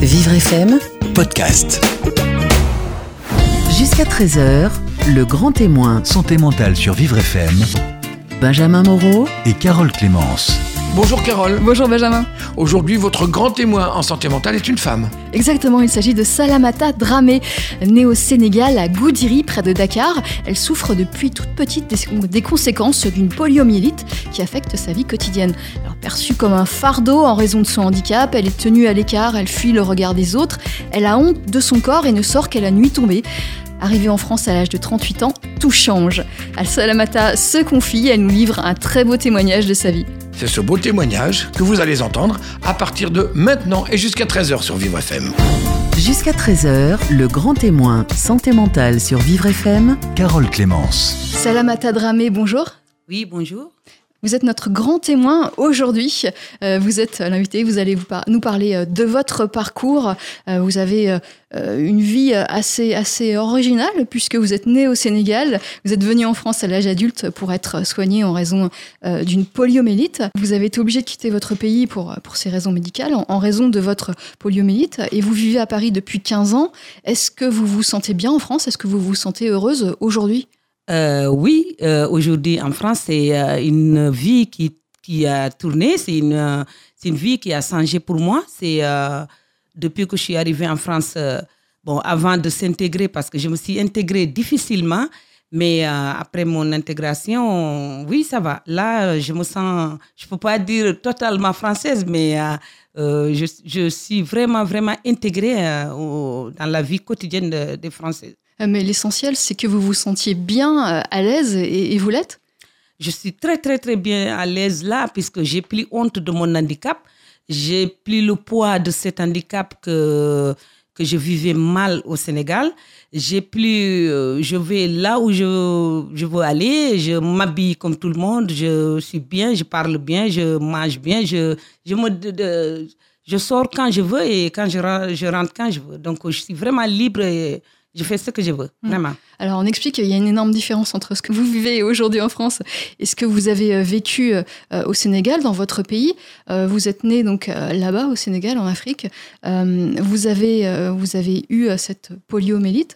Vivre FM, podcast. Jusqu'à 13h, le grand témoin. Santé mentale sur Vivre FM. Benjamin Moreau et Carole Clémence. Bonjour Carole. Bonjour Benjamin. Aujourd'hui, votre grand témoin en santé mentale est une femme. Exactement, il s'agit de Salamata Dramé, née au Sénégal, à Goudiri, près de Dakar. Elle souffre depuis toute petite des conséquences d'une poliomyélite qui affecte sa vie quotidienne. Alors, perçue comme un fardeau en raison de son handicap, elle est tenue à l'écart, elle fuit le regard des autres, elle a honte de son corps et ne sort qu'à la nuit tombée. Arrivée en France à l'âge de 38 ans, tout change. Salamata se confie, elle nous livre un très beau témoignage de sa vie. C'est ce beau témoignage que vous allez entendre à partir de maintenant et jusqu'à 13h sur Vivre FM. Jusqu'à 13h, le grand témoin santé mentale sur Vivre FM, Carole Clémence. Salamata Dramé, bonjour. Oui, bonjour. Vous êtes notre grand témoin aujourd'hui. Vous êtes l'invité, vous allez nous parler de votre parcours. Vous avez une vie assez originale puisque vous êtes né au Sénégal. Vous êtes venu en France à l'âge adulte pour être soigné en raison d'une poliomyélite. Vous avez été obligé de quitter votre pays pour ces raisons médicales, en raison de votre poliomyélite. Et vous vivez à Paris depuis 15 ans. Est-ce que vous vous sentez bien en France? Est-ce que vous vous sentez heureuse aujourd'hui? Oui, aujourd'hui en France, c'est une vie qui a tourné, c'est une vie qui a changé pour moi. C'est depuis que je suis arrivée en France, avant de s'intégrer, parce que je me suis intégrée difficilement, mais après mon intégration, oui, ça va. Là, je me sens, je peux pas dire totalement française, mais je suis vraiment, vraiment intégrée dans la vie quotidienne des Français. Mais l'essentiel, c'est que vous vous sentiez bien à l'aise et vous l'êtes? Je suis très, très, très bien à l'aise là, puisque j'ai plus honte de mon handicap. J'ai plus le poids de cet handicap que je vivais mal au Sénégal. J'ai plus, je vais là où je veux aller, je m'habille comme tout le monde, je suis bien, je parle bien, je mange bien, je sors quand je veux et quand je rentre quand je veux. Donc, je suis vraiment libre et je fais ce que je veux, vraiment. Alors, on explique qu'il y a une énorme différence entre ce que vous vivez aujourd'hui en France et ce que vous avez vécu au Sénégal, dans votre pays. Vous êtes né donc là-bas, au Sénégal, en Afrique. Vous avez eu cette poliomyélite.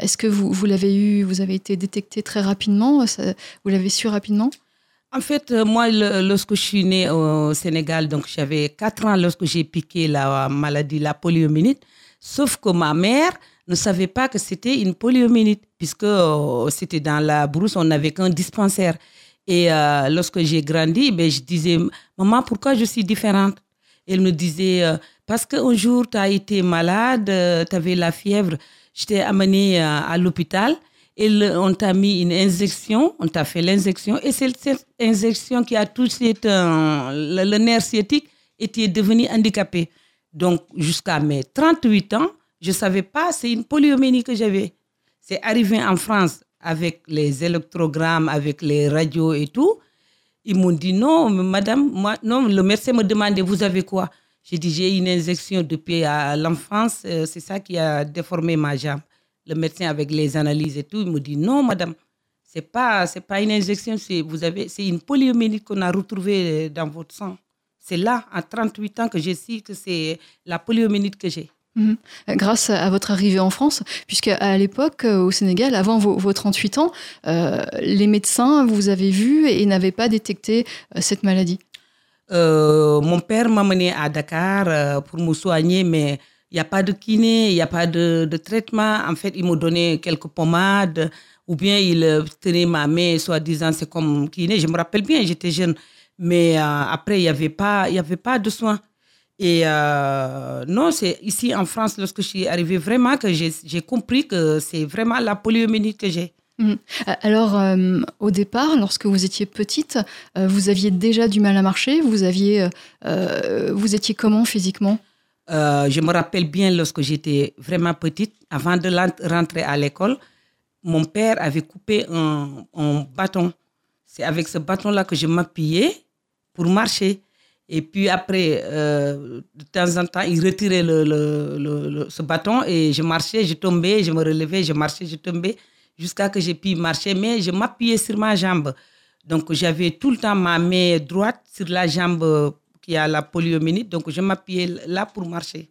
Est-ce que vous l'avez eu, vous avez été détecté très rapidement? Vous l'avez su rapidement? En fait, moi, lorsque je suis née au Sénégal, donc j'avais 4 ans lorsque j'ai piqué la maladie, la poliomyélite. Sauf que ma mère ne savait pas que c'était une poliomyélite, puisque c'était dans la brousse, on n'avait qu'un dispensaire. Et lorsque j'ai grandi, je disais, « Maman, pourquoi je suis différente ?» Elle me disait, « Parce qu'un jour, tu as été malade, tu avais la fièvre, je t'ai amenée à l'hôpital, et on t'a mis une injection, on t'a fait l'injection, et c'est cette injection qui a touché le nerf sciatique et tu es devenue handicapée. » Donc, jusqu'à mes 38 ans, je ne savais pas, c'est une poliomyélite que j'avais. C'est arrivé en France avec les électrogrammes, avec les radios et tout. Ils m'ont dit, non, madame, le médecin me demandait, vous avez quoi? J'ai dit, j'ai une injection depuis l'enfance, c'est ça qui a déformé ma jambe. Le médecin, avec les analyses et tout, il me dit, non, madame, c'est pas une injection, c'est une poliomyélite qu'on a retrouvée dans votre sang. C'est là, à 38 ans, que je sais que c'est la poliomyélite que j'ai. Mmh. Grâce à votre arrivée en France, puisque à l'époque, au Sénégal, avant vos 38 ans, les médecins vous avaient vu et n'avaient pas détecté cette maladie. Mon père m'a menée à Dakar pour me soigner, mais il n'y a pas de kiné, il n'y a pas de traitement. En fait, ils m'ont donné quelques pommades ou bien ils tenaient ma main, soi-disant, c'est comme kiné. Je me rappelle bien, j'étais jeune. Mais après, il n'y avait pas de soins. Et non, c'est ici en France, lorsque je suis arrivée, vraiment que j'ai compris que c'est vraiment la poliomyélite que j'ai. Mmh. Alors, au départ, lorsque vous étiez petite, vous aviez déjà du mal à marcher? Vous étiez comment physiquement? Je me rappelle bien, lorsque j'étais vraiment petite, avant de rentrer à l'école, mon père avait coupé un bâton. C'est avec ce bâton-là que je m'appuyais pour marcher. Et puis après, de temps en temps, il retirait ce bâton et je marchais, je tombais, je me relevais, je marchais, je tombais, jusqu'à que j'ai pu marcher. Mais je m'appuyais sur ma jambe. Donc, j'avais tout le temps ma main droite sur la jambe qui a la poliomyélite. Donc, je m'appuyais là pour marcher.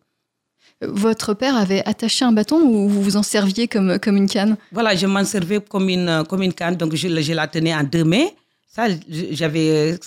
Votre père avait attaché un bâton ou vous vous en serviez comme une canne? Voilà, je m'en servais comme une canne. Donc, je la tenais en deux mains. Ça, j'avais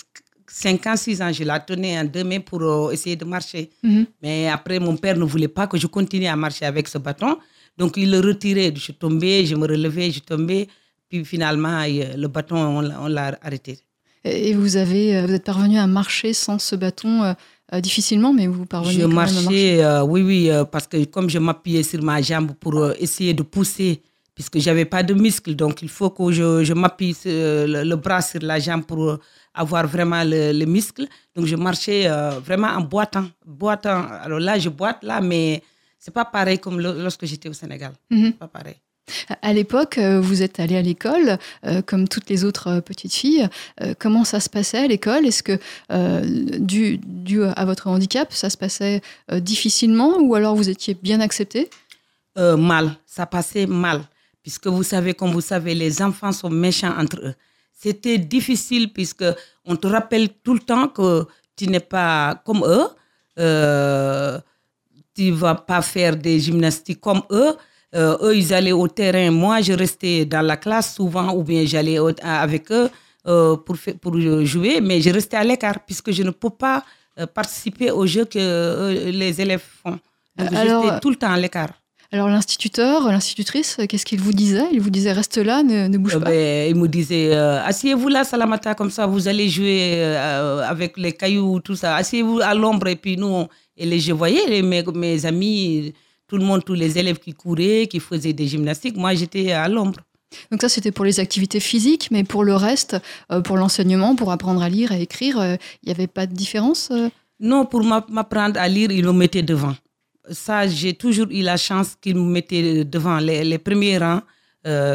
5 ans, 6 ans. Je la tenais en deux mains pour essayer de marcher. Mm-hmm. Mais après, mon père ne voulait pas que je continue à marcher avec ce bâton. Donc, il le retirait. Je tombais, je me relevais, je tombais. Puis finalement, le bâton, on l'a arrêté. Et vous êtes parvenu à marcher sans ce bâton difficilement, mais vous parveniez quand même à marcher. Oui, parce que comme je m'appuyais sur ma jambe pour essayer de pousser, puisque je n'avais pas de muscles, donc il faut que je m'appuie sur le bras sur la jambe pour avoir vraiment le muscle. Donc je marchais vraiment en boitant. Alors là, je boite, là, mais ce n'est pas pareil comme lorsque j'étais au Sénégal. Mm-hmm. Pas pareil. À l'époque, vous êtes allée à l'école, comme toutes les autres petites filles. Comment ça se passait à l'école? Est-ce que, dû à votre handicap, ça se passait difficilement ou alors vous étiez bien acceptée? Mal, ça passait mal. Puisque vous savez, comme vous savez, les enfants sont méchants entre eux. C'était difficile puisqu'on te rappelle tout le temps que tu n'es pas comme eux. Tu ne vas pas faire des gymnastiques comme eux. Eux, ils allaient au terrain. Moi, je restais dans la classe souvent, ou bien j'allais avec eux pour jouer, mais je restais à l'écart puisque je ne peux pas participer aux jeux que les élèves font. Donc, j'étais tout le temps à l'écart. Alors, l'institutrice, qu'est-ce qu'il vous disait? Il vous disait, reste là, ne bouge pas. Il me disait, asseyez-vous là, Salamata, comme ça, vous allez jouer avec les cailloux, tout ça. Asseyez-vous à l'ombre. Et puis, nous, je voyais mes amis... Tout le monde, tous les élèves qui couraient, qui faisaient des gymnastiques, moi j'étais à l'ombre. Donc ça c'était pour les activités physiques, mais pour le reste, pour l'enseignement, pour apprendre à lire, à écrire, il n'y avait pas de différence? Non, pour m'apprendre à lire, ils me mettaient devant. Ça, j'ai toujours eu la chance qu'ils me mettaient devant les premiers rangs.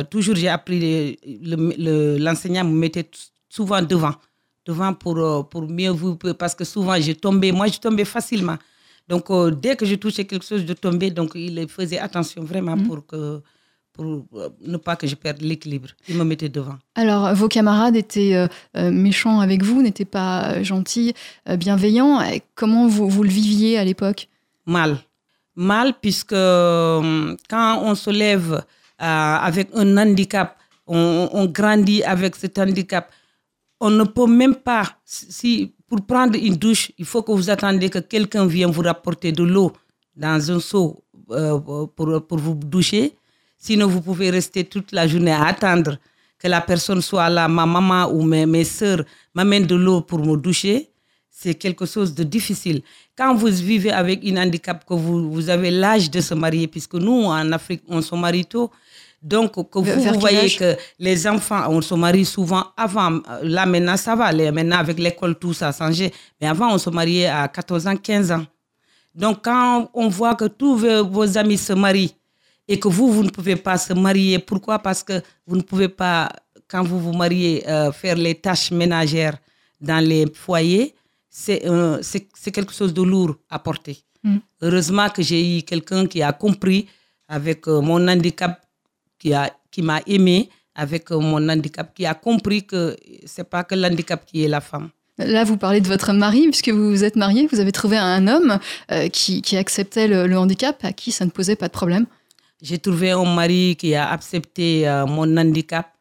Toujours j'ai appris, l'enseignant me mettait souvent devant pour mieux vous, parce que souvent je tombais facilement. Donc, dès que je touchais quelque chose, je tombais. Donc, il faisait attention vraiment pour ne pas que je perde l'équilibre. Il me mettait devant. Alors, vos camarades étaient méchants avec vous, n'étaient pas gentils, bienveillants. Et comment vous le viviez à l'époque? Mal, puisque quand on se lève avec un handicap, on grandit avec cet handicap. On ne peut même pas... Pour prendre une douche, il faut que vous attendiez que quelqu'un vienne vous rapporter de l'eau dans un seau pour vous doucher. Sinon, vous pouvez rester toute la journée à attendre que la personne soit là. Ma maman ou mes sœurs m'amènent de l'eau pour me doucher. C'est quelque chose de difficile. Quand vous vivez avec un handicap, que vous avez l'âge de se marier, puisque nous, en Afrique, on se marie tôt. Donc, que vous voyez que les enfants, on se marie souvent avant. Là, maintenant, ça va. Maintenant, avec l'école, tout ça a changé. Mais avant, on se mariait à 14 ans, 15 ans. Donc, quand on voit que tous vos amis se marient et que vous ne pouvez pas se marier, pourquoi? Parce que vous ne pouvez pas, quand vous vous mariez, faire les tâches ménagères dans les foyers. C'est quelque chose de lourd à porter. Heureusement que j'ai eu quelqu'un qui a compris avec mon handicap, qui m'a aimée avec mon handicap, qui a compris que ce n'est pas que l'handicap qui est la femme. Là, vous parlez de votre mari, puisque vous vous êtes mariée, vous avez trouvé un homme qui acceptait le handicap, à qui ça ne posait pas de problème. J'ai trouvé un mari qui a accepté mon handicap,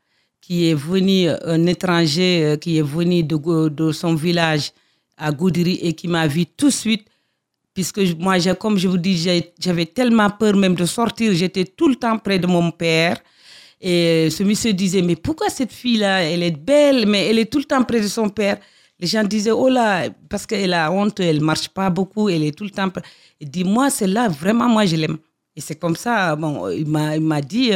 qui est venu, un étranger, qui est venu de son village à Goudiri et qui m'a vu tout de suite. Puisque moi, comme je vous dis, j'avais tellement peur même de sortir. J'étais tout le temps près de mon père. Et ce monsieur disait, mais pourquoi cette fille-là, elle est belle, mais elle est tout le temps près de son père. Les gens disaient, oh là, parce qu'elle a honte, elle ne marche pas beaucoup, elle est tout le temps près. Il dit, moi, celle-là, vraiment, moi, je l'aime. Et c'est comme ça, bon, il m'a dit,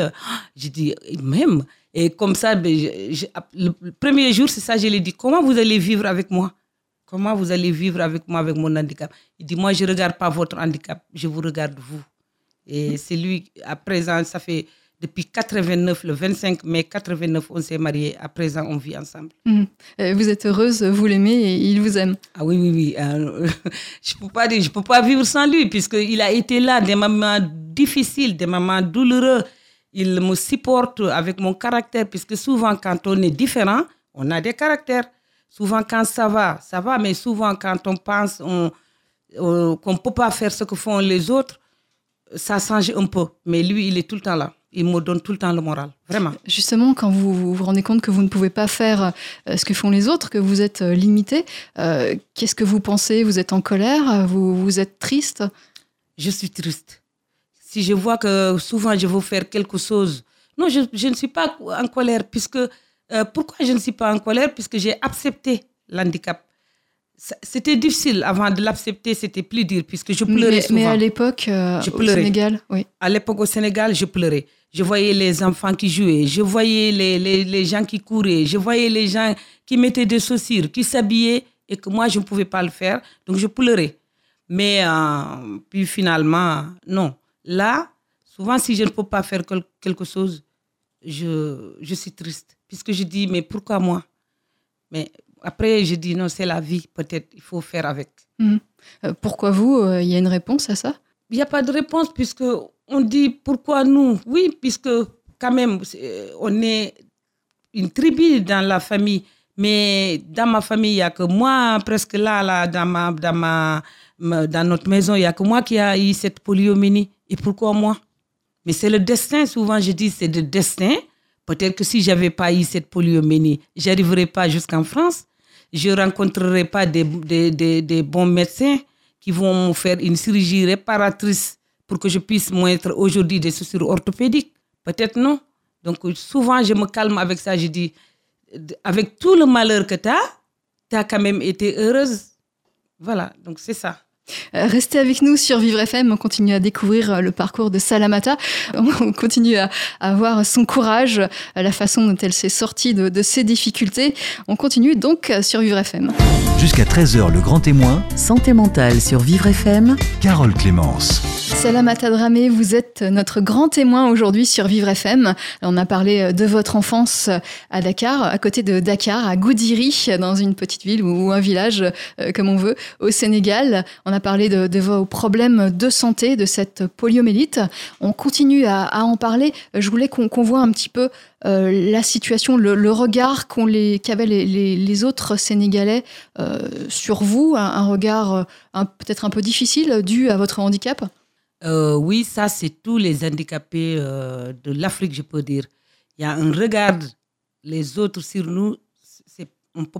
j'ai dit, il m'aime. Et comme ça, le premier jour, c'est ça, je lui ai dit, comment vous allez vivre avec moi? Comment vous allez vivre avec moi, avec mon handicap? Il dit, moi, je ne regarde pas votre handicap, je vous regarde vous. Et c'est lui, à présent, ça fait depuis 89, le 25 mai 89, on s'est mariés. À présent, on vit ensemble. Vous êtes heureuse, vous l'aimez et il vous aime. Ah oui. Je ne peux pas vivre sans lui, puisqu'il a été là des moments difficiles, des moments douloureux. Il me supporte avec mon caractère, puisque souvent, quand on est différent, on a des caractères. Souvent, quand ça va, mais souvent, quand on pense qu'on ne peut pas faire ce que font les autres, ça change un peu. Mais lui, il est tout le temps là. Il me donne tout le temps le moral, vraiment. Justement, quand vous vous rendez compte que vous ne pouvez pas faire ce que font les autres, que vous êtes limité, qu'est-ce que vous pensez? Vous êtes en colère? Vous êtes triste? Je suis triste. Si je vois que souvent je veux faire quelque chose... Non, je ne suis pas en colère. Puisque, pourquoi je ne suis pas en colère? Puisque j'ai accepté l'handicap. C'était difficile. Avant de l'accepter, c'était plus dur, puisque je pleurais souvent. Mais à l'époque, au Sénégal, oui. À l'époque, au Sénégal, je pleurais. Je voyais les enfants qui jouaient, je voyais les gens qui couraient, je voyais les gens qui mettaient des chaussures, qui s'habillaient, et que moi, je ne pouvais pas le faire. Donc, je pleurais. Mais puis finalement, non. Là, souvent, si je ne peux pas faire quelque chose, je suis triste. Puisque je dis, mais pourquoi moi? Mais après, je dis, non, c'est la vie. Peut-être, il faut faire avec. Mmh. Pourquoi vous? Il y a une réponse à ça? Il n'y a pas de réponse, puisque... On dit pourquoi nous? Oui, puisque quand même, on est une tribu dans la famille. Mais dans ma famille, il n'y a que moi, presque là dans notre maison, il n'y a que moi qui a eu cette poliomyélite. Et pourquoi moi? Mais c'est le destin. Souvent, je dis c'est le destin. Peut-être que si je n'avais pas eu cette poliomyélite, je n'arriverais pas jusqu'en France. Je ne rencontrerais pas des bons médecins qui vont me faire une chirurgie réparatrice, pour que je puisse mettre aujourd'hui des chaussures orthopédiques. Peut-être non. Donc souvent, je me calme avec ça. Je dis, avec tout le malheur que tu as quand même été heureuse. Voilà, donc c'est ça. Restez avec nous sur Vivre FM, on continue à découvrir le parcours de Salamata, on continue à voir son courage, la façon dont elle s'est sortie de ses difficultés. On continue donc sur Vivre FM. Jusqu'à 13h, le grand témoin. Santé mentale sur Vivre FM. Carole Clémence. Salamata Dramé, vous êtes notre grand témoin aujourd'hui sur Vivre FM. On a parlé de votre enfance à Dakar, à côté de Dakar, à Goudiri, dans une petite ville ou un village, comme on veut, au Sénégal. On a parlé de vos problèmes de santé, de cette poliomyélite. On continue à en parler. Je voulais qu'on voit un petit peu la situation, le regard qu'avaient les autres Sénégalais sur vous, un regard peut-être un peu difficile dû à votre handicap. Oui, ça c'est tous les handicapés de l'Afrique, je peux dire. Il y a un regard, les autres sur nous, on ne peut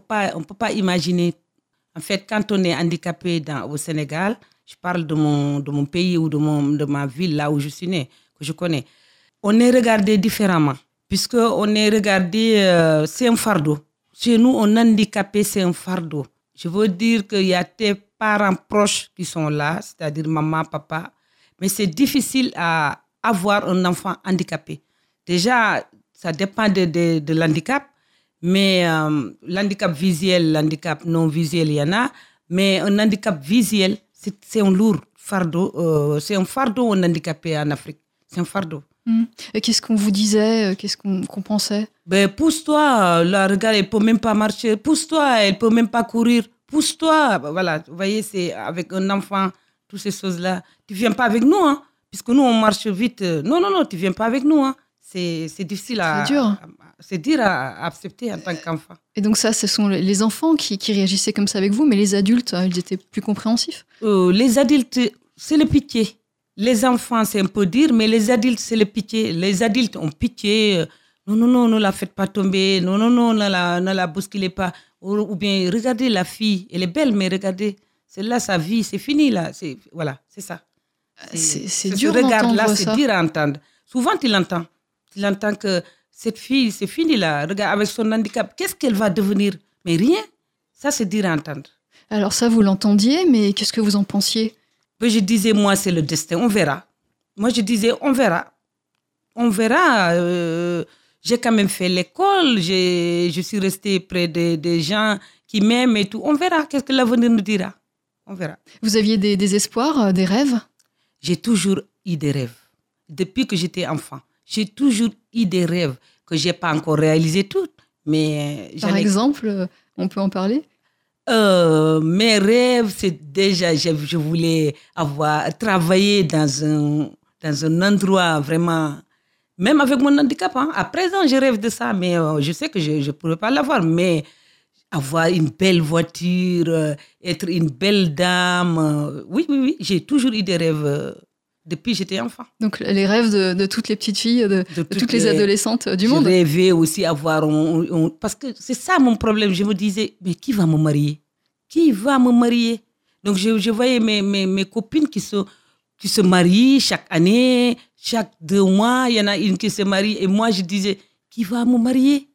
pas imaginer. En fait, quand on est handicapé au Sénégal, je parle de mon pays ou de ma ville, là où je suis née, que je connais, on est regardé différemment, puisqu'on est regardé, c'est un fardeau. Chez nous, un handicapé, c'est un fardeau. Je veux dire qu'il y a tes parents proches qui sont là, c'est-à-dire maman, papa, mais c'est difficile à avoir un enfant handicapé. Déjà, ça dépend de l'handicap. Mais l'handicap visuel, l'handicap non visuel, il y en a. Mais un handicap visuel, c'est un lourd fardeau. C'est un fardeau, un handicapé en Afrique. C'est un fardeau. Mmh. Et qu'est-ce qu'on vous disait? Qu'est-ce qu'on pensait? Ben, pousse-toi, là, regarde, elle ne peut même pas marcher. Pousse-toi, elle ne peut même pas courir. Pousse-toi. Ben, voilà, vous voyez, c'est avec un enfant, toutes ces choses-là. Tu ne viens pas avec nous, hein? Puisque nous, on marche vite. Non, tu ne viens pas avec nous, hein? C'est difficile à... C'est dur. C'est dur à accepter en tant qu'enfant. Et donc ça, ce sont les enfants qui réagissaient comme ça avec vous, mais les adultes, ils étaient plus compréhensifs? Les adultes, c'est le pitié. Les enfants, c'est un peu dur, mais les adultes, c'est le pitié. Les adultes ont pitié. Non, ne la faites pas tomber. Non, ne la bousculez pas. Ou bien, regardez la fille, elle est belle, mais regardez, celle-là, sa vie, c'est fini, là. Voilà, c'est ça. C'est dur d'entendre ça. C'est dur à entendre. Souvent, tu l'entends. Tu l'entends que... Cette fille, c'est fini là. Regarde, avec son handicap, qu'est-ce qu'elle va devenir? Mais rien. Ça, c'est dur à entendre. Alors ça, vous l'entendiez, mais qu'est-ce que vous en pensiez? Je disais, moi, c'est le destin. On verra. Moi, je disais, on verra. On verra. J'ai quand même fait l'école. Je suis restée près des gens qui m'aiment et tout. On verra. Qu'est-ce que l'avenir nous dira? On verra. Vous aviez des espoirs, des rêves? J'ai toujours eu des rêves. Depuis que j'étais enfant. J'ai toujours eu des rêves que je n'ai pas encore réalisés toutes. Mais par exemple, on peut en parler? Mes rêves, c'est déjà, je voulais travailler dans un endroit vraiment, même avec mon handicap. Hein. À présent, je rêve de ça, mais je sais que je ne pourrais pas l'avoir. Mais avoir une belle voiture, être une belle dame. Oui, j'ai toujours eu des rêves depuis que j'étais enfant. Donc les rêves de toutes les petites filles, de toutes les adolescentes du monde. Je rêvais aussi avoir... parce que c'est ça mon problème. Je me disais, mais qui va me marier ? Qui va me marier ? Donc je voyais mes copines qui se marient chaque année, chaque 2 mois, il y en a une qui se marie. Et moi, je disais, qui va me marier ?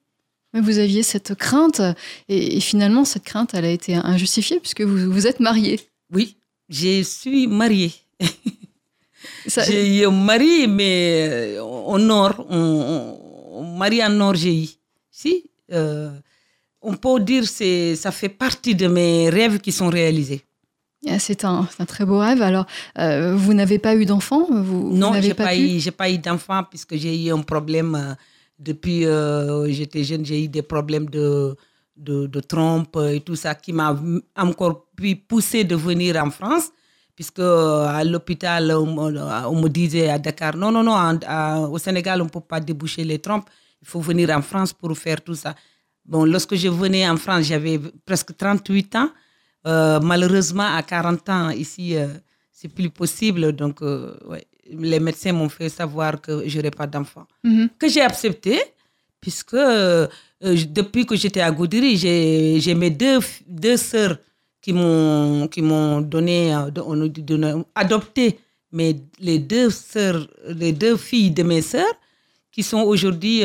Mais vous aviez cette crainte, et finalement, cette crainte, elle a été injustifiée, puisque vous êtes mariée. Oui, je suis mariée. J'ai eu mari, mais au nord, on marie en nord, j'ai eu. Si, on peut dire que ça fait partie de mes rêves qui sont réalisés. C'est un très beau rêve. Alors, vous n'avez pas eu d'enfant ? Non, j'ai pas eu d'enfant puisque j'ai eu un problème depuis j'étais jeune. J'ai eu des problèmes de trompe et tout ça qui m'a encore pu pousser de venir en France puisque à l'hôpital, on me disait à Dakar, au Sénégal, on ne peut pas déboucher les trompes. Il faut venir en France pour faire tout ça. Bon, lorsque je venais en France, j'avais presque 38 ans. Malheureusement, à 40 ans, ici, c'est plus possible. Donc, ouais, les médecins m'ont fait savoir que je n'aurais pas d'enfant. Mm-hmm. Que j'ai accepté, puisque depuis que j'étais à Goudiri, j'ai mes deux sœurs qui m'ont adopté les deux filles de mes sœurs, qui sont aujourd'hui,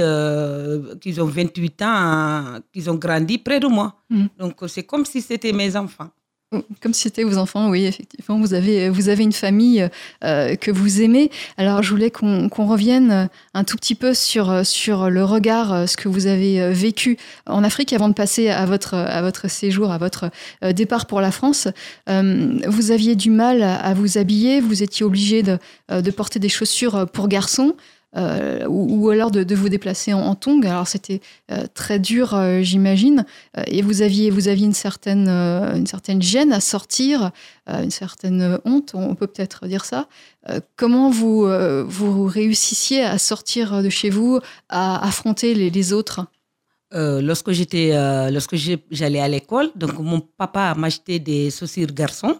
qui ont 28 ans, qui ont grandi près de moi. Mmh. Donc, c'est comme si c'était mes enfants. Comme si c'était vos enfants, oui, effectivement. Vous avez une famille que vous aimez. Alors, je voulais qu'on revienne un tout petit peu sur le regard, ce que vous avez vécu en Afrique avant de passer à votre séjour, à votre départ pour la France. Vous aviez du mal à vous habiller. Vous étiez obligé de porter des chaussures pour garçons. Ou alors de vous déplacer en tongs. Alors c'était très dur, j'imagine. Et vous aviez une certaine gêne à sortir, une certaine honte, on peut peut-être dire ça. Comment vous réussissiez à sortir de chez vous, à affronter les autres ? Lorsque j'allais à l'école, donc mon papa m'achetait des chaussures garçons.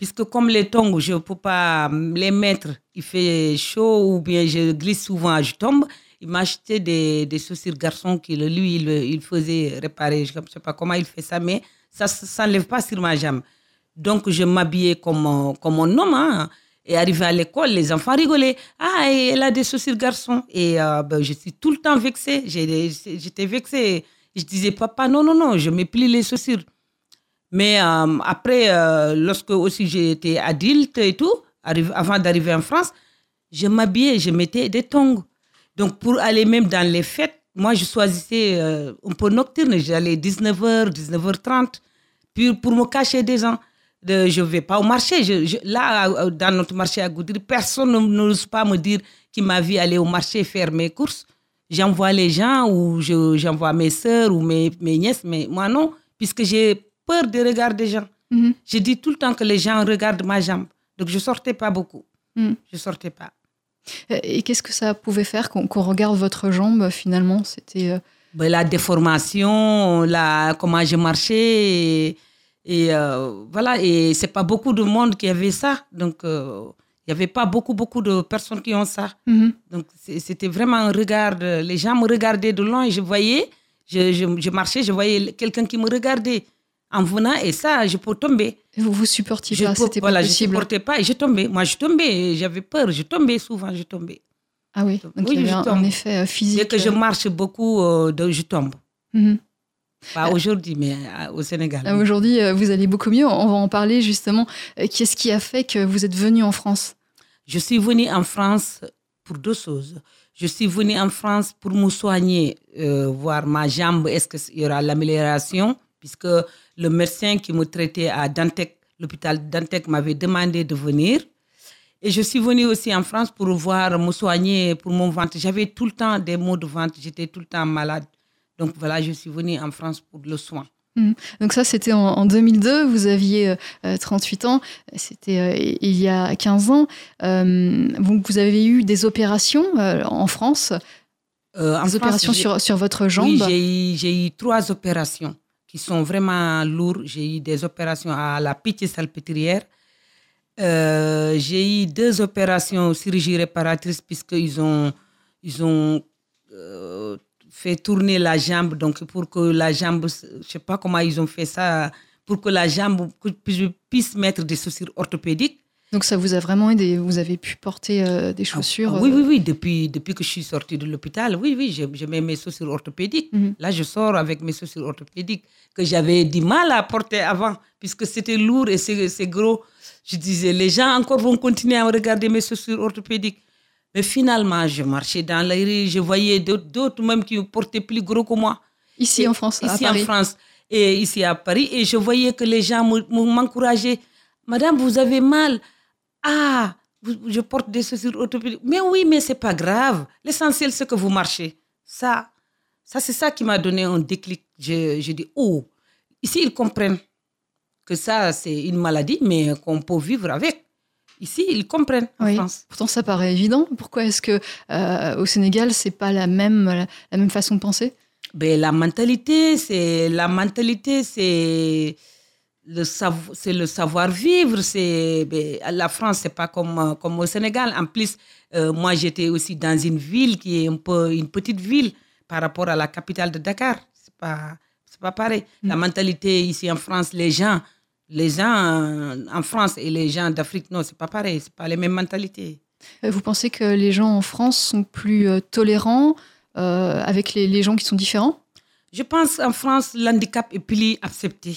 Puisque comme les tongs, je ne peux pas les mettre, il fait chaud ou bien je glisse souvent, je tombe. Il m'a acheté des chaussures garçons que lui, il faisait réparer. Je ne sais pas comment il fait ça, mais ça ne s'enlève pas sur ma jambe. Donc, je m'habillais comme un homme. Hein. Et arrivé à l'école, les enfants rigolaient. « Ah, elle a des chaussures garçons !» Et je suis tout le temps vexée. J'étais vexée. Je disais « Papa, non, je me plie les chaussures. » Mais après, lorsque aussi j'étais adulte et tout, avant d'arriver en France, je m'habillais, je mettais des tongs. Donc pour aller même dans les fêtes, moi je choisissais un peu nocturne, j'allais 19h, 19h30, puis pour me cacher des gens. Je ne vais pas au marché. Là, dans notre marché à Goudiri, personne n'ose pas me dire qui m'a vu aller au marché faire mes courses. J'envoie les gens ou j'envoie mes soeurs ou mes nièces, mais moi non, puisque j'ai peur des regards des gens. Mm-hmm. Je dis tout le temps que les gens regardent ma jambe. Donc, je ne sortais pas beaucoup. Mm. Je ne sortais pas. Et qu'est-ce que ça pouvait faire qu'on regarde votre jambe, finalement ? C'était... la déformation, comment je marchais. Et voilà. Et ce n'est pas beaucoup de monde qui avait ça. Donc, il n'y avait pas beaucoup de personnes qui ont ça. Mm-hmm. Donc, c'était vraiment un regard. Les gens me regardaient de loin et je voyais. Je marchais, je voyais quelqu'un qui me regardait. En venant, et ça, je peux tomber. Vous supportiez pas, c'était pas possible. Je supportais pas et je tombais. Moi, je tombais, j'avais peur, je tombais souvent, je tombais. Ah oui, donc oui, il y avait un effet physique. Dès que je marche beaucoup, je tombe. Mm-hmm. Pas aujourd'hui, mais au Sénégal. Oui. Aujourd'hui, vous allez beaucoup mieux, on va en parler justement. Qu'est-ce qui a fait que vous êtes venue en France ? Je suis venue en France pour 2 choses. Je suis venue en France pour me soigner, voir ma jambe, est-ce qu'il y aura l'amélioration ? Puisque le médecin qui me traitait à Dantec, l'hôpital Dantec, m'avait demandé de venir. Et je suis venue aussi en France pour me soigner pour mon ventre. J'avais tout le temps des maux de ventre, j'étais tout le temps malade. Donc voilà, je suis venue en France pour le soin. Mmh. Donc ça, c'était en 2002, vous aviez 38 ans, c'était il y a 15 ans. Vous avez eu des opérations en France, des opérations sur votre jambe. Oui, j'ai eu 3 opérations. qui sont vraiment lourds. J'ai eu des opérations à la Pitié-Salpêtrière. J'ai eu 2 opérations chirurgie réparatrice puisqu'ils ont, fait tourner la jambe. Donc, pour que la jambe, je ne sais pas comment ils ont fait ça, pour que la jambe puisse mettre des chaussures orthopédiques. Donc, ça vous a vraiment aidé? Vous avez pu porter des chaussures? Oui. Depuis que je suis sortie de l'hôpital, je mets mes chaussures orthopédiques. Mm-hmm. Là, je sors avec mes chaussures orthopédiques que j'avais du mal à porter avant puisque c'était lourd et c'est gros. Je disais, les gens encore vont continuer à regarder mes chaussures orthopédiques. Mais finalement, je marchais dans la rue, je voyais d'autres même qui portaient plus gros que moi. Ici à Paris. Et je voyais que les gens m'encourageaient. Madame, vous avez mal. Ah, je porte des chaussures orthopédiques. Mais oui, mais c'est pas grave. L'essentiel, c'est que vous marchez. Ça c'est ça qui m'a donné un déclic. Je dis, oh, ici, ils comprennent que ça, c'est une maladie, mais qu'on peut vivre avec. Ici, ils comprennent en France. Pourtant, ça paraît évident. Pourquoi est-ce que au Sénégal, c'est pas la même façon de penser? Ben, la mentalité, c'est le savoir-vivre. La France, c'est pas comme au Sénégal. En plus, moi, j'étais aussi dans une ville qui est un peu une petite ville par rapport à la capitale de Dakar. C'est pas pareil. La mentalité ici en France, les gens en France et les gens d'Afrique, non, c'est pas pareil. C'est pas les mêmes mentalités. Vous pensez que les gens en France sont plus tolérants avec les gens qui sont différents? Je pense qu'en France, l'handicap est plus accepté.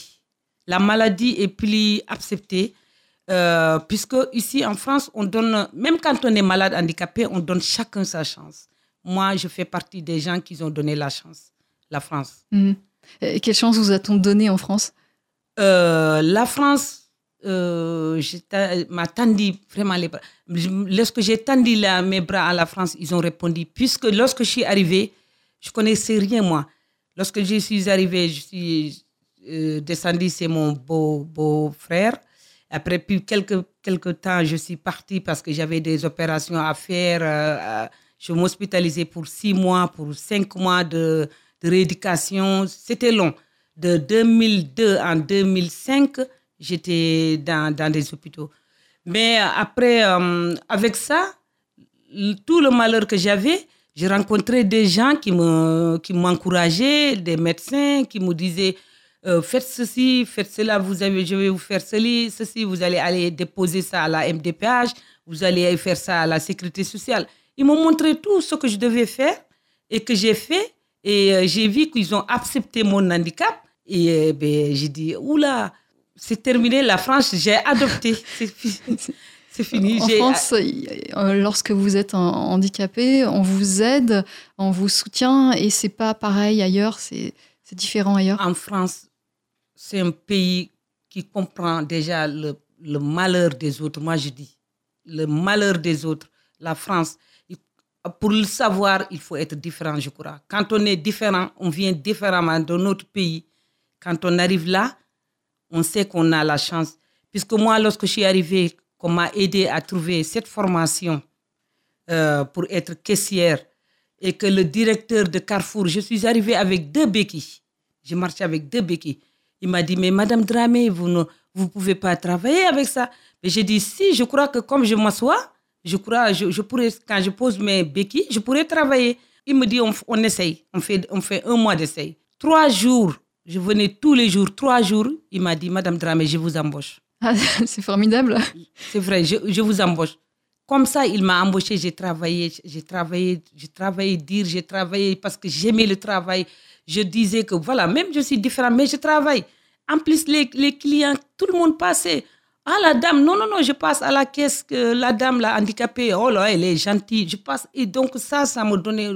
La maladie est plus acceptée, puisque ici en France, on donne, même quand on est malade handicapé, on donne chacun sa chance. Moi, je fais partie des gens qui ont donné la chance, la France. Mmh. Et quelle chance vous a-t-on donné en France? La France m'a tendu vraiment les bras. Lorsque j'ai tendu mes bras à la France, ils ont répondu. Puisque lorsque je suis arrivée, je ne connaissais rien, moi. Lorsque je suis arrivée, je suis descendue, c'est mon beau-frère. Après, puis quelques temps, je suis partie parce que j'avais des opérations à faire. Je m'hospitalisais pour 6 mois, pour 5 mois de rééducation. C'était long. De 2002 en 2005, j'étais dans des hôpitaux. Mais après, avec ça, tout le malheur que j'avais, j'ai rencontré des gens qui m'encourageaient, des médecins qui me disaient « Faites ceci, faites cela, je vais vous faire ceci, vous allez aller déposer ça à la MDPH, vous allez faire ça à la Sécurité sociale. » Ils m'ont montré tout ce que je devais faire et que j'ai fait. Et j'ai vu qu'ils ont accepté mon handicap. Et j'ai dit, oula, c'est terminé, la France, j'ai adopté. C'est fini. En France, lorsque vous êtes handicapé, on vous aide, on vous soutient. Et c'est pas pareil ailleurs, c'est différent ailleurs. En France, c'est un pays qui comprend déjà le malheur des autres. Moi, je dis, le malheur des autres. La France... Pour le savoir, il faut être différent, je crois. Quand on est différent, on vient différemment de notre pays. Quand on arrive là, on sait qu'on a la chance. Puisque moi, lorsque je suis arrivée, qu'on m'a aidée à trouver cette formation pour être caissière et que le directeur de Carrefour, je suis arrivée avec 2 béquilles. Je marchais avec 2 béquilles. Il m'a dit, mais Madame Dramé, vous ne vous pouvez pas travailler avec ça. Mais j'ai dit, si, je crois que comme je m'assois, je crois, je pourrais, quand je pose mes béquilles, je pourrais travailler. Il me dit, on essaye, on fait 1 mois d'essai. 3 jours, je venais tous les jours, 3 jours. Il m'a dit, Madame Dramé, je vous embauche. Ah, c'est formidable. C'est vrai, je vous embauche. Comme ça, il m'a embauchée, j'ai travaillé parce que j'aimais le travail. Je disais que voilà, même je suis différente, mais je travaille. En plus, les clients, tout le monde passait. Ah, la dame, non, je passe à la caisse, la dame, la handicapée, oh là, elle est gentille, je passe. Et donc ça me donnait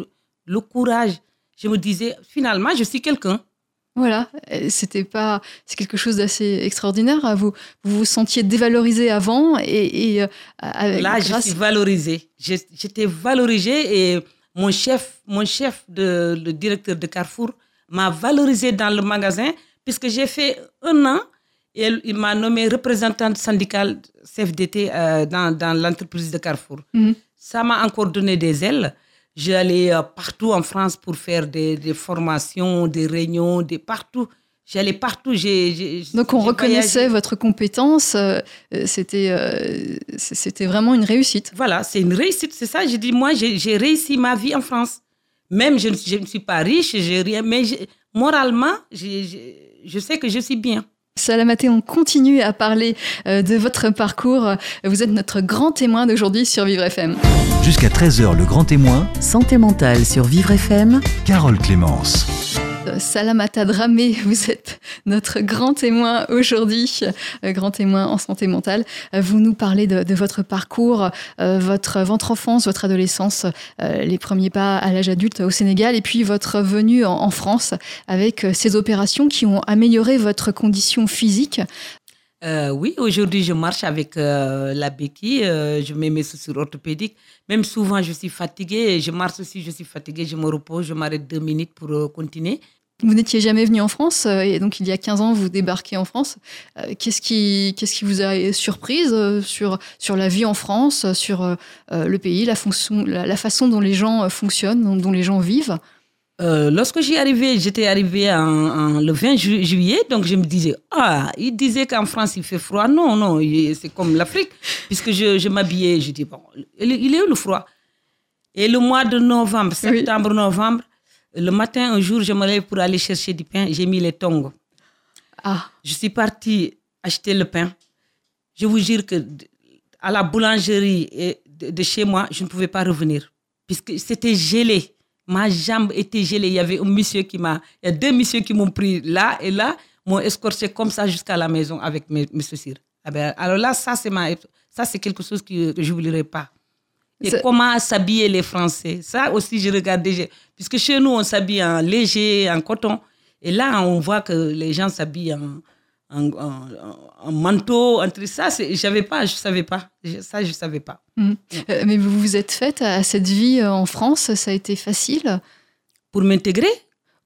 le courage. Je me disais, finalement, je suis quelqu'un. Voilà, c'est quelque chose d'assez extraordinaire. Vous vous sentiez dévalorisée avant et là, je suis valorisée. J'étais valorisée et mon chef, le directeur de Carrefour, m'a valorisée dans le magasin puisque j'ai fait 1 an. Et il m'a nommée représentante syndicale CFDT dans l'entreprise de Carrefour. Mmh. Ça m'a encore donné des ailes. J'allais partout en France pour faire des formations, des réunions, partout. J'allais partout. Donc, on reconnaissait votre compétence. C'était vraiment une réussite. Voilà, c'est une réussite. C'est ça, j'ai dit, moi, j'ai réussi ma vie en France. Même, je ne suis pas riche, j'ai rien, mais moralement, je sais que je suis bien. Salamata, on continue à parler de votre parcours. Vous êtes notre grand témoin d'aujourd'hui sur Vivre FM. Jusqu'à 13h, le grand témoin. Santé mentale sur Vivre FM. Carole Clémence. Salamata Dramé, vous êtes notre grand témoin aujourd'hui, grand témoin en santé mentale. Vous nous parlez de votre parcours, votre enfance, votre adolescence, les premiers pas à l'âge adulte au Sénégal et puis votre venue en France avec ces opérations qui ont amélioré votre condition physique. Oui, aujourd'hui je marche avec la béquille, je mets mes chaussures orthopédiques. Même souvent je suis fatiguée, je marche aussi, je suis fatiguée, je me repose, je m'arrête 2 minutes pour continuer. Vous n'étiez jamais venue en France, et donc il y a 15 ans vous débarquez en France. Qu'est-ce qui vous a surprise sur la vie en France, sur le pays, la façon dont les gens fonctionnent, dont les gens vivent? Lorsque j'étais arrivée le 20 juillet, donc je me disais, ils disaient qu'en France il fait froid. Non, c'est comme l'Afrique, puisque je m'habillais, je dis, bon, il est où le froid? Et le mois de novembre, septembre, novembre, le matin, un jour, je me lève pour aller chercher du pain, j'ai mis les tongs. Je suis partie acheter le pain. Je vous jure que à la boulangerie de chez moi, je ne pouvais pas revenir, puisque c'était gelé. Ma jambe était gelée. Il y avait il y a 2 messieurs qui m'ont pris là et là, m'ont escorté comme ça jusqu'à la maison avec mes chaussures. Ah ben, alors là, ça c'est quelque chose que je n'oublierai pas. Et comment s'habiller les Français. Ça aussi, je regardais. Puisque chez nous, on s'habille en léger, en coton. Et là, on voit que les gens s'habillent en manteau, entre ça, je savais pas. Mmh. Mais vous vous êtes faite à cette vie en France, ça a été facile pour m'intégrer,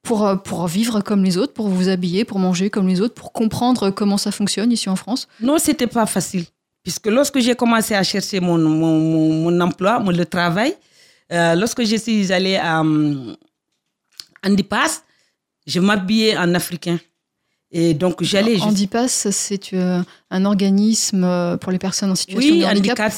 pour vivre comme les autres, pour vous habiller, pour manger comme les autres, pour comprendre comment ça fonctionne ici en France. Non, c'était pas facile, puisque lorsque j'ai commencé à chercher mon emploi, le travail, lorsque je suis allée à Handipass, je m'habillais en africain. Et donc, Handipass, c'est un organisme pour les personnes en situation de handicap.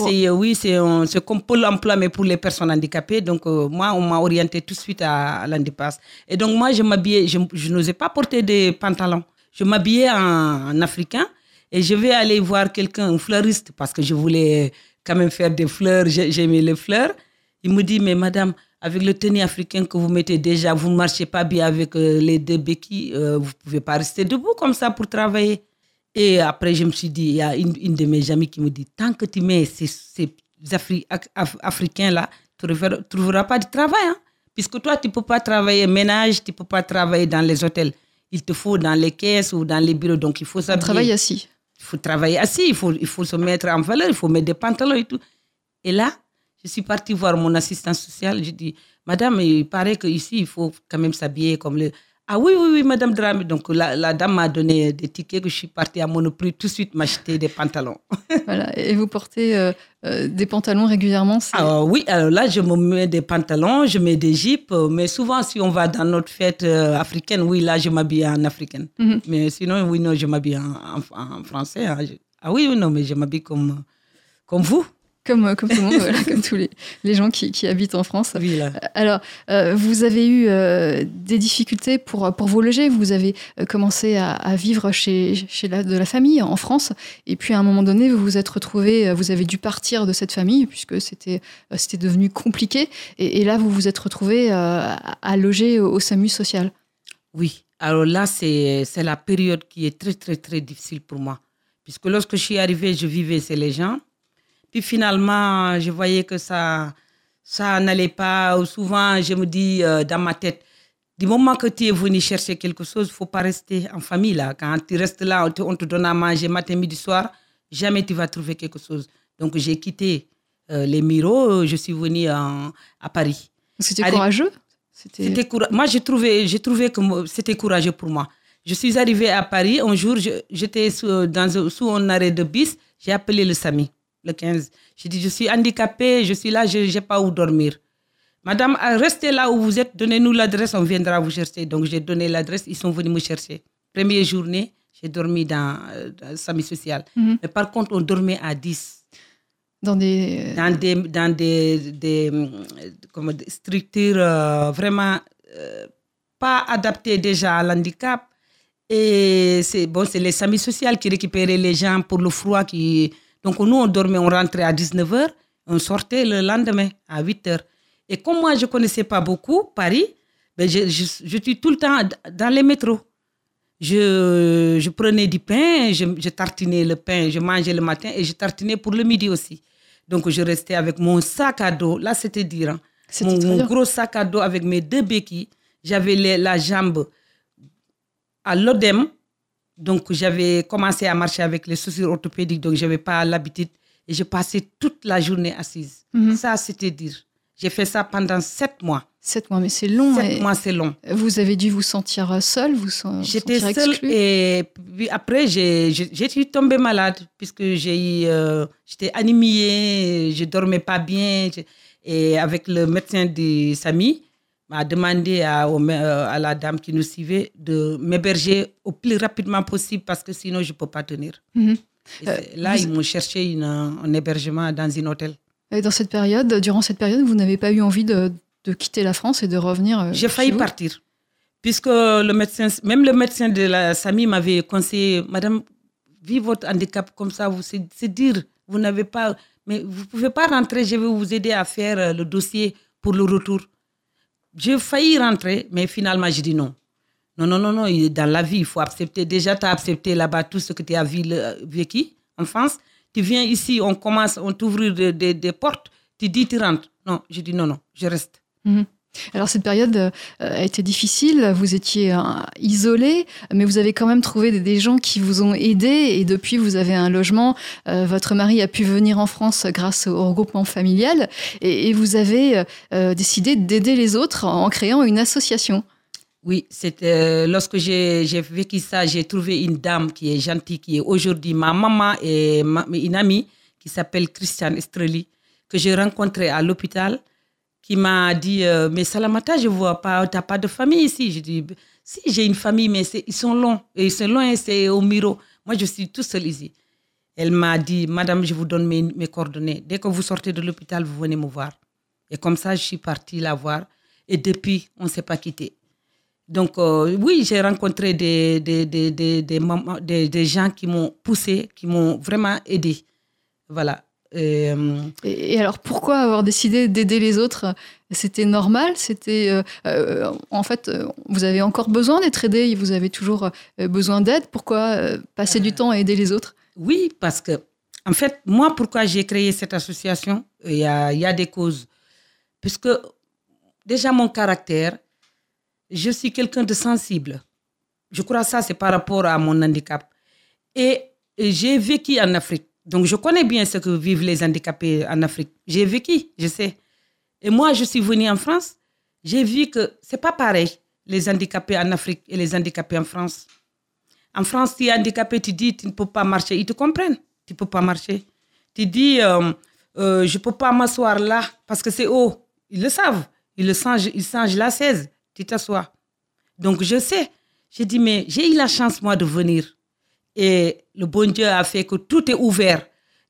C'est comme Pôle emploi, mais pour les personnes handicapées. Donc, moi, on m'a orientée tout de suite à l'Handipass. Et donc, moi, je m'habillais, je n'osais pas porter des pantalons. Je m'habillais en africain et je vais aller voir un fleuriste, parce que je voulais quand même faire des fleurs. J'aimais les fleurs. Il me dit, mais madame, avec le tenue africain que vous mettez déjà, vous ne marchez pas bien avec les 2 béquilles, vous ne pouvez pas rester debout comme ça pour travailler. Et après, je me suis dit, il y a une de mes amies qui me dit, tant que tu mets ces Africains-là, tu ne trouveras pas de travail. Hein, puisque toi, tu ne peux pas travailler ménage, tu ne peux pas travailler dans les hôtels. Il te faut dans les caisses ou dans les bureaux. Donc, il faut s'habiller. Il faut travailler assis, il faut se mettre en valeur, il faut mettre des pantalons et tout. Et là, je suis partie voir mon assistante sociale. Je dis, madame, il paraît qu'ici, il faut quand même s'habiller comme le... Ah oui, madame Dramé. Donc, la dame m'a donné des tickets que je suis partie à Monoprix tout de suite m'acheter des pantalons. Voilà. Et vous portez des pantalons régulièrement? Oui, alors là, je me mets des pantalons, je mets des jupes. Mais souvent, si on va dans notre fête africaine, oui, là, je m'habille en africaine. Mm-hmm. Mais sinon, oui, non, je m'habille en français. Hein. Mais je m'habille comme vous. Comme tout le monde, voilà, comme tous les gens qui habitent en France. Oui, là. Alors, vous avez eu des difficultés pour vous loger. Vous avez commencé à vivre de la famille en France. Et puis, à un moment donné, vous vous êtes retrouvés, vous avez dû partir de cette famille puisque c'était devenu compliqué. Et là, vous vous êtes retrouvés à loger au SAMU social. Oui. Alors là, c'est la période qui est très, très, très difficile pour moi. Puisque lorsque je suis arrivée, je vivais chez les gens. Puis finalement, je voyais que ça n'allait pas. Souvent, je me dis dans ma tête, du moment que tu es venu chercher quelque chose, il ne faut pas rester en famille. Là. Quand tu restes là, on te donne à manger matin, midi, soir, jamais tu vas trouver quelque chose. Donc, j'ai quitté les Mireaux, je suis venue à Paris. C'était courageux? Moi, j'ai trouvé que c'était courageux pour moi. Je suis arrivée à Paris. Un jour, j'étais sous un arrêt de bus. J'ai appelé le SAMI. Le 15, j'ai dit, je suis handicapée, je suis là, je n'ai pas où dormir. Madame, restez là où vous êtes, donnez-nous l'adresse, on viendra vous chercher. Donc, j'ai donné l'adresse, ils sont venus me chercher. Première journée, j'ai dormi dans le SAMU social. Mm-hmm. Mais par contre, on dormait à 10. Dans des structures vraiment pas adaptées déjà à l'handicap. Et c'est les SAMU social qui récupéraient les gens pour le froid. Donc nous, on dormait, on rentrait à 19h, on sortait le lendemain à 8h. Et comme moi, je ne connaissais pas beaucoup Paris, ben je suis tout le temps dans les métros. Je prenais du pain, je tartinais le pain, je mangeais le matin et je tartinais pour le midi aussi. Donc je restais avec mon sac à dos, là c'était dur, hein. Mon gros sac à dos avec mes deux béquilles. J'avais la jambe à l'odème, donc j'avais commencé à marcher avec les soucis orthopédiques, donc je n'avais pas l'habitude. Et je passais toute la journée assise. Mm-hmm. Ça c'était dur. J'ai fait ça pendant 7 mois. 7 mois, mais c'est long. 7 mois, c'est long. Vous avez dû vous sentir seule, J'étais seule exclue. Et puis après, j'ai tombé malade puisque j'étais anémiée, je ne dormais pas bien. Et avec le médecin de Samy, m'a demandé à la dame qui nous suivait de m'héberger au plus rapidement possible parce que sinon, je ne peux pas tenir. Mm-hmm. Ils m'ont cherché un hébergement dans un hôtel. Et durant cette période, vous n'avez pas eu envie de quitter la France et de revenir? J'ai failli partir, puisque le médecin de la SAMI m'avait conseillé, Madame, vivez votre handicap comme ça, c'est dire, vous n'avez pas, mais vous ne pouvez pas rentrer, je vais vous aider à faire le dossier pour le retour. J'ai failli rentrer, mais finalement, j'ai dit non. Non, dans la vie, il faut accepter. Déjà, tu as accepté là-bas tout ce que tu as vécu en France. Tu viens ici, on t'ouvre des portes, tu dis tu rentres. Non, j'ai dit non, je reste. Mmh. Alors cette période a été difficile, vous étiez isolée, mais vous avez quand même trouvé des gens qui vous ont aidé et depuis vous avez un logement. Votre mari a pu venir en France grâce au regroupement familial et vous avez décidé d'aider les autres en créant une association. Oui, lorsque j'ai vécu ça, j'ai trouvé une dame qui est gentille, qui est aujourd'hui ma maman et une amie qui s'appelle Christiane Estrelli, que j'ai rencontrée à l'hôpital, qui m'a dit mais Salamata, je ne vois pas, tu n'as pas de famille ici. J'ai dit si, j'ai une famille, mais ils sont loin, c'est au Miro. Moi, je suis tout seule ici. Elle m'a dit Madame, je vous donne mes coordonnées. Dès que vous sortez de l'hôpital, vous venez me voir. Et comme ça, je suis partie la voir. Et depuis, on ne s'est pas quittés. Donc, oui, j'ai rencontré des gens qui m'ont poussée, qui m'ont vraiment aidée. Voilà. Et alors, pourquoi avoir décidé d'aider les autres? C'était normal? En fait, vous avez encore besoin d'être aidée? Vous avez toujours besoin d'aide? Pourquoi passer du temps à aider les autres? Oui, parce que, en fait, moi, pourquoi j'ai créé cette association? Il y a des causes. Puisque, déjà, mon caractère, je suis quelqu'un de sensible. Je crois que ça, c'est par rapport à mon handicap. Et j'ai vécu en Afrique. Donc, je connais bien ce que vivent les handicapés en Afrique. J'ai vécu, je sais. Et moi, je suis venue en France. J'ai vu que ce n'est pas pareil, les handicapés en Afrique et les handicapés en France. En France, tu es handicapé, tu dis, tu ne peux pas marcher. Ils te comprennent, tu ne peux pas marcher. Tu dis, je ne peux pas m'asseoir là parce que c'est haut. Ils le savent. Ils changent la 16. Tu t'assois. Donc, je sais. J'ai dit, mais j'ai eu la chance, moi, de venir. Et le bon Dieu a fait que tout est ouvert.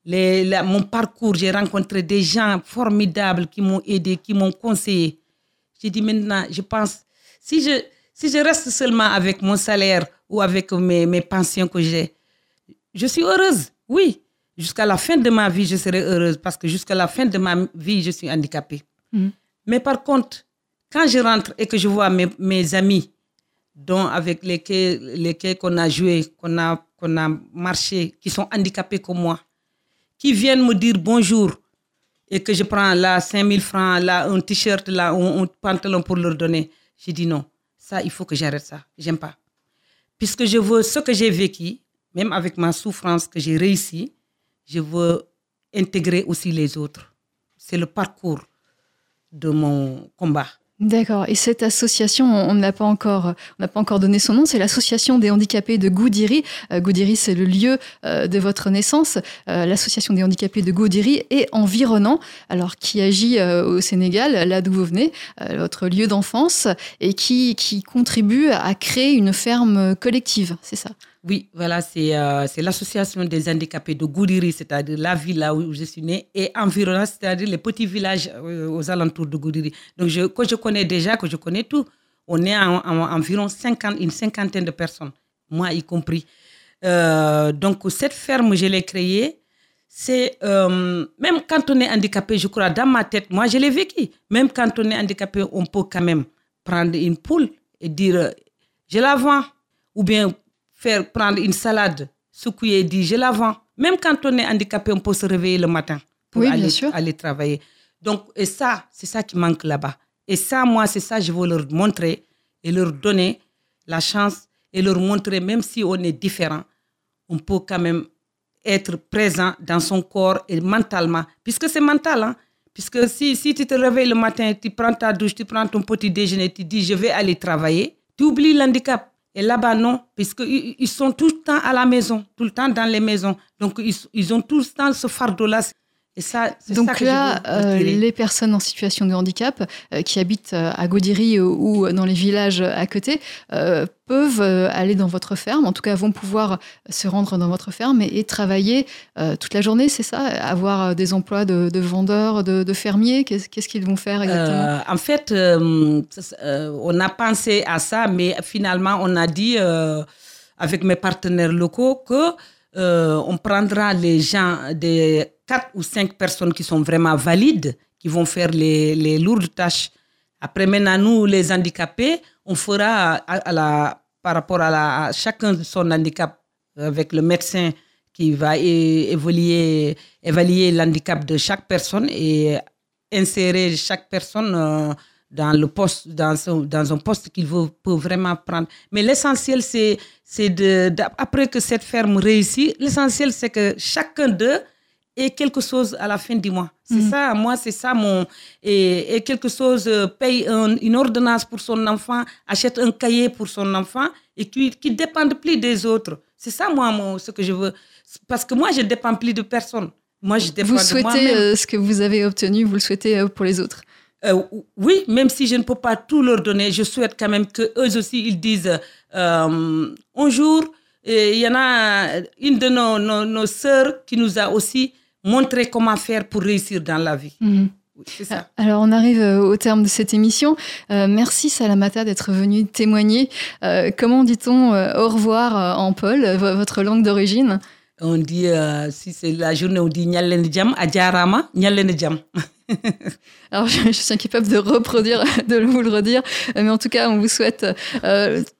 Mon parcours, j'ai rencontré des gens formidables qui m'ont aidé, qui m'ont conseillé. J'ai dit, maintenant, je pense, si je reste seulement avec mon salaire ou avec mes pensions que j'ai, je suis heureuse, oui. Jusqu'à la fin de ma vie, je serai heureuse parce que jusqu'à la fin de ma vie, je suis handicapée. Mmh. Mais par contre, quand je rentre et que je vois mes amis dont avec lesquels on a joué, qu'on a marché, qui sont handicapés comme moi, qui viennent me dire bonjour et que je prends là 5 000 francs, là un t-shirt, là un pantalon pour leur donner, j'ai dit non, ça il faut que j'arrête ça, j'aime pas. Puisque je veux ce que j'ai vécu, même avec ma souffrance que j'ai réussi, je veux intégrer aussi les autres. C'est le parcours de mon combat. D'accord. Et cette association, on n'a pas encore donné son nom, c'est l'Association des Handicapés de Goudiri. Goudiri, c'est le lieu de votre naissance. L'Association des Handicapés de Goudiri et environnant, alors qui agit au Sénégal, là d'où vous venez, votre lieu d'enfance, et qui contribue à créer une ferme collective, c'est ça? Oui, voilà, c'est l'Association des Handicapés de Goudiri, c'est-à-dire la ville là où je suis née, et environnant, c'est-à-dire les petits villages aux alentours de Goudiri. Donc, je connais tout. On est à environ une cinquantaine de personnes, moi y compris. Donc, cette ferme, je l'ai créée. C'est, même quand on est handicapé, je crois, dans ma tête, moi, je l'ai vécu. Même quand on est handicapé, on peut quand même prendre une poule et dire, je la vends, ou bien faire prendre une salade, secouer et dire, je la vends. Même quand on est handicapé, on peut se réveiller le matin pour aller travailler. Donc, et ça, c'est ça qui manque là-bas. Et ça, moi, c'est ça, je veux leur montrer et leur donner la chance et leur montrer, même si on est différent, on peut quand même être présent dans son corps et mentalement. Puisque c'est mental, hein? Puisque si tu te réveilles le matin, tu prends ta douche, tu prends ton petit déjeuner, tu dis, je vais aller travailler, tu oublies l'handicap. Et là-bas, non, parce qu'ils sont tout le temps à la maison, tout le temps dans les maisons. Donc, ils ont tout le temps ce fardeau-là. Et ça, c'est donc ça que là, les personnes en situation de handicap qui habitent à Goudiri ou dans les villages à côté peuvent aller dans votre ferme, en tout cas vont pouvoir se rendre dans votre ferme et travailler toute la journée, c'est ça? Avoir des emplois de vendeurs, de fermiers, qu'est-ce qu'ils vont faire exactement? En fait, on a pensé à ça, mais finalement, on a dit avec mes partenaires locaux que on prendra les gens des 4 ou 5 personnes qui sont vraiment valides, qui vont faire les lourdes tâches. Après, maintenant, nous, les handicapés, on fera par rapport à chacun son handicap avec le médecin qui va évaluer l'handicap de chaque personne et insérer chaque personne dans le poste, dans un poste qu'il peut vraiment prendre. Mais l'essentiel, c'est après que cette ferme réussit, l'essentiel, c'est que chacun d'eux et quelque chose à la fin du mois. C'est ça, moi, c'est ça mon... Et quelque chose, paye une ordonnance pour son enfant, achète un cahier pour son enfant et qui ne dépend plus des autres. C'est ça, moi, ce que je veux. Parce que moi, je ne dépends plus de personne. Moi, je dépends de moi-même. Vous souhaitez ce que vous avez obtenu, vous le souhaitez pour les autres? Oui, même si je ne peux pas tout leur donner, je souhaite quand même qu'eux aussi, ils disent un jour, il y en a une de nos sœurs qui nous a aussi montrer comment faire pour réussir dans la vie. Mmh. C'est ça. Alors, on arrive au terme de cette émission. Merci, Salamata, d'être venue témoigner. Comment dit-on au revoir en peul, votre langue d'origine? On dit, si c'est la journée, on dit « Nyalen Djam » à Djarama, « Nyalen Djam ». Alors, je suis incapable de reproduire, de vous le redire, mais en tout cas, on vous souhaite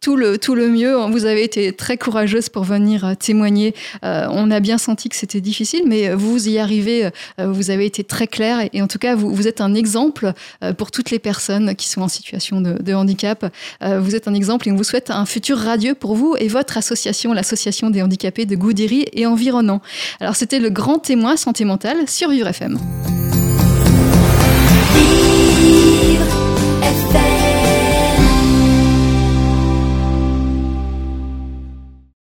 tout le mieux. Vous avez été très courageuse pour venir témoigner. On a bien senti que c'était difficile, mais vous y arrivez. Vous avez été très claire et en tout cas, vous êtes un exemple pour toutes les personnes qui sont en situation de handicap. Vous êtes un exemple et on vous souhaite un futur radieux pour vous et votre association, l'Association des Handicapés de Goudiri et environnants. Alors, c'était le grand témoin santé mentale sur Vivre FM.